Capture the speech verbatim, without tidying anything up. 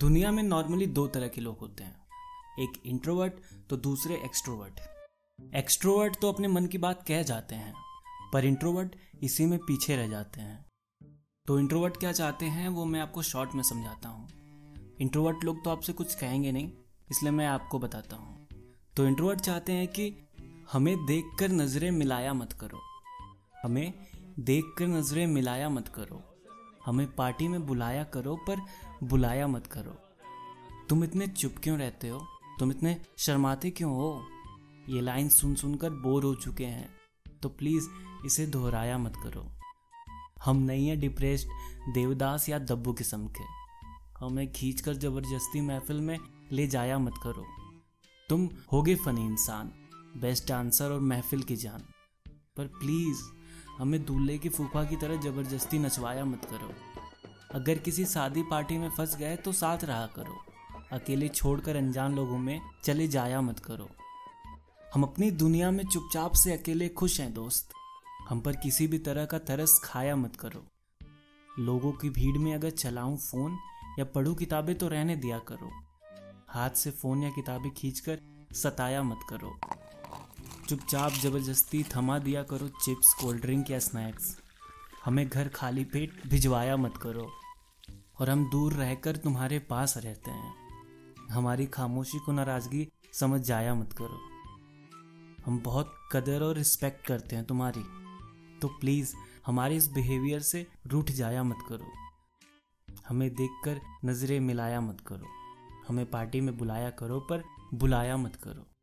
दुनिया में नॉर्मली दो तरह के लोग होते हैं, एक इंट्रोवर्ट तो दूसरे एक्सट्रोवर्ट। एक्सट्रोवर्ट तो अपने मन की बात कह जाते हैं, पर इंट्रोवर्ट इसी में पीछे रह जाते हैं। तो इंट्रोवर्ट क्या चाहते हैं वो मैं आपको शॉर्ट में समझाता हूँ। इंट्रोवर्ट लोग तो आपसे कुछ कहेंगे नहीं, इसलिए मैं आपको बताता हूँ। तो इंट्रोवर्ट चाहते हैं कि हमें देखकर नज़रें मिलाया मत करो, हमें देखकर नज़रें मिलाया मत करो, हमें पार्टी में बुलाया करो पर बुलाया मत करो। तुम इतने चुप क्यों रहते हो, तुम इतने शर्माते क्यों हो? ये लाइन सुन सुनकर बोर हो चुके हैं, तो प्लीज़ इसे दोहराया मत करो। हम नहीं है डिप्रेस्ड देवदास या दब्बू किस्म के, हमें खींचकर जबरदस्ती महफिल में ले जाया मत करो। तुम होगे फनी इंसान, बेस्ट डांसर और महफिल की जान, पर प्लीज़ हमें दूल्हे की फूफा की तरह जबरदस्ती नचवाया मत करो। अगर किसी शादी पार्टी में फंस गए तो साथ रहा करो, अकेले छोड़कर अनजान लोगों में चले जाया मत करो। हम अपनी दुनिया में चुपचाप से अकेले खुश हैं दोस्त, हम पर किसी भी तरह का तरस खाया मत करो। लोगों की भीड़ में अगर चलाऊं फ़ोन या पढ़ूं किताबें तो रहने दिया करो, हाथ से फ़ोन या किताबें खींचकर सताया मत करो। चुपचाप जबरदस्ती थमा दिया करो चिप्स, कोल्ड ड्रिंक या स्नैक्स, हमें घर खाली पेट भिजवाया मत करो। और हम दूर रहकर तुम्हारे पास रहते हैं, हमारी खामोशी को नाराज़गी समझ जाया मत करो। हम बहुत कदर और रिस्पेक्ट करते हैं तुम्हारी, तो प्लीज़ हमारे इस बिहेवियर से रूठ जाया मत करो। हमें देखकर नज़रें मिलाया मत करो, हमें पार्टी में बुलाया करो पर बुलाया मत करो।